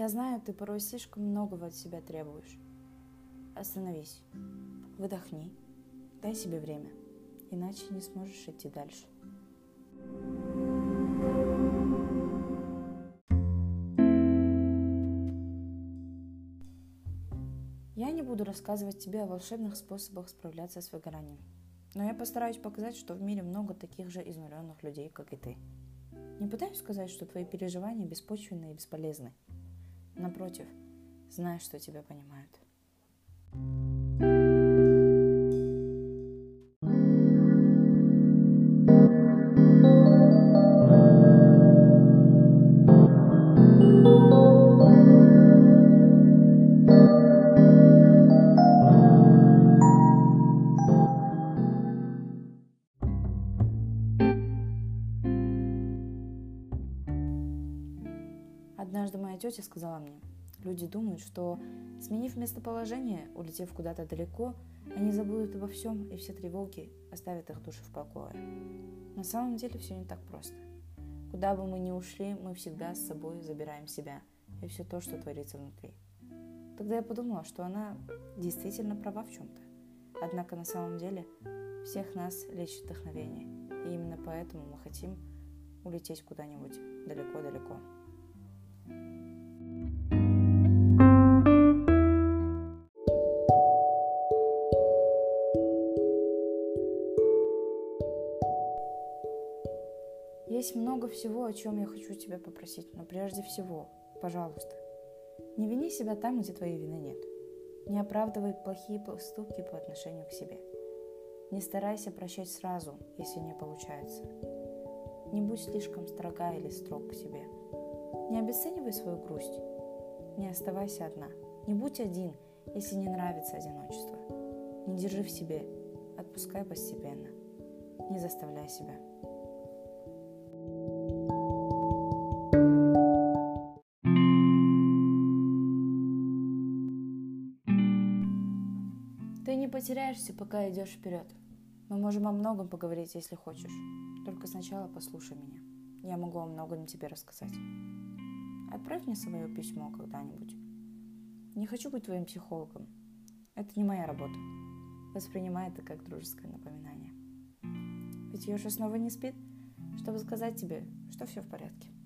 Я знаю, ты порой слишком многого от себя требуешь. Остановись, выдохни, дай себе время, иначе не сможешь идти дальше. Я не буду рассказывать тебе о волшебных способах справляться с выгоранием, но я постараюсь показать, что в мире много таких же изнуренных людей, как и ты. Не пытаюсь сказать, что твои переживания беспочвенны и бесполезны. Напротив, знаю, что тебя понимают. Однажды моя тетя сказала мне: люди думают, что, сменив местоположение, улетев куда-то далеко, они забудут обо всем, и все тревоги оставят их души в покое. На самом деле все не так просто. Куда бы мы ни ушли, мы всегда с собой забираем себя и все то, что творится внутри. Тогда я подумала, что она действительно права в чем-то. Однако на самом деле всех нас лечит вдохновение, и именно поэтому мы хотим улететь куда-нибудь далеко-далеко. Есть много всего, о чем я хочу тебя попросить, но прежде всего, пожалуйста, не вини себя там, где твоей вины нет. Не оправдывай плохие поступки по отношению к себе. Не старайся прощать сразу, если не получается. Не будь слишком строга или строг к себе. Не обесценивай свою грусть. Не оставайся одна. Не будь один, если не нравится одиночество. Не держи в себе. Отпускай постепенно. Не заставляй себя. Ты не потеряешься, пока идешь вперед. Мы можем о многом поговорить, если хочешь. Только сначала послушай меня. Я могу о многом тебе рассказать. Отправь мне свое письмо когда-нибудь. Не хочу быть твоим психологом. Это не моя работа. Воспринимай это как дружеское напоминание. Ведь Ёша снова не спит, чтобы сказать тебе, что все в порядке.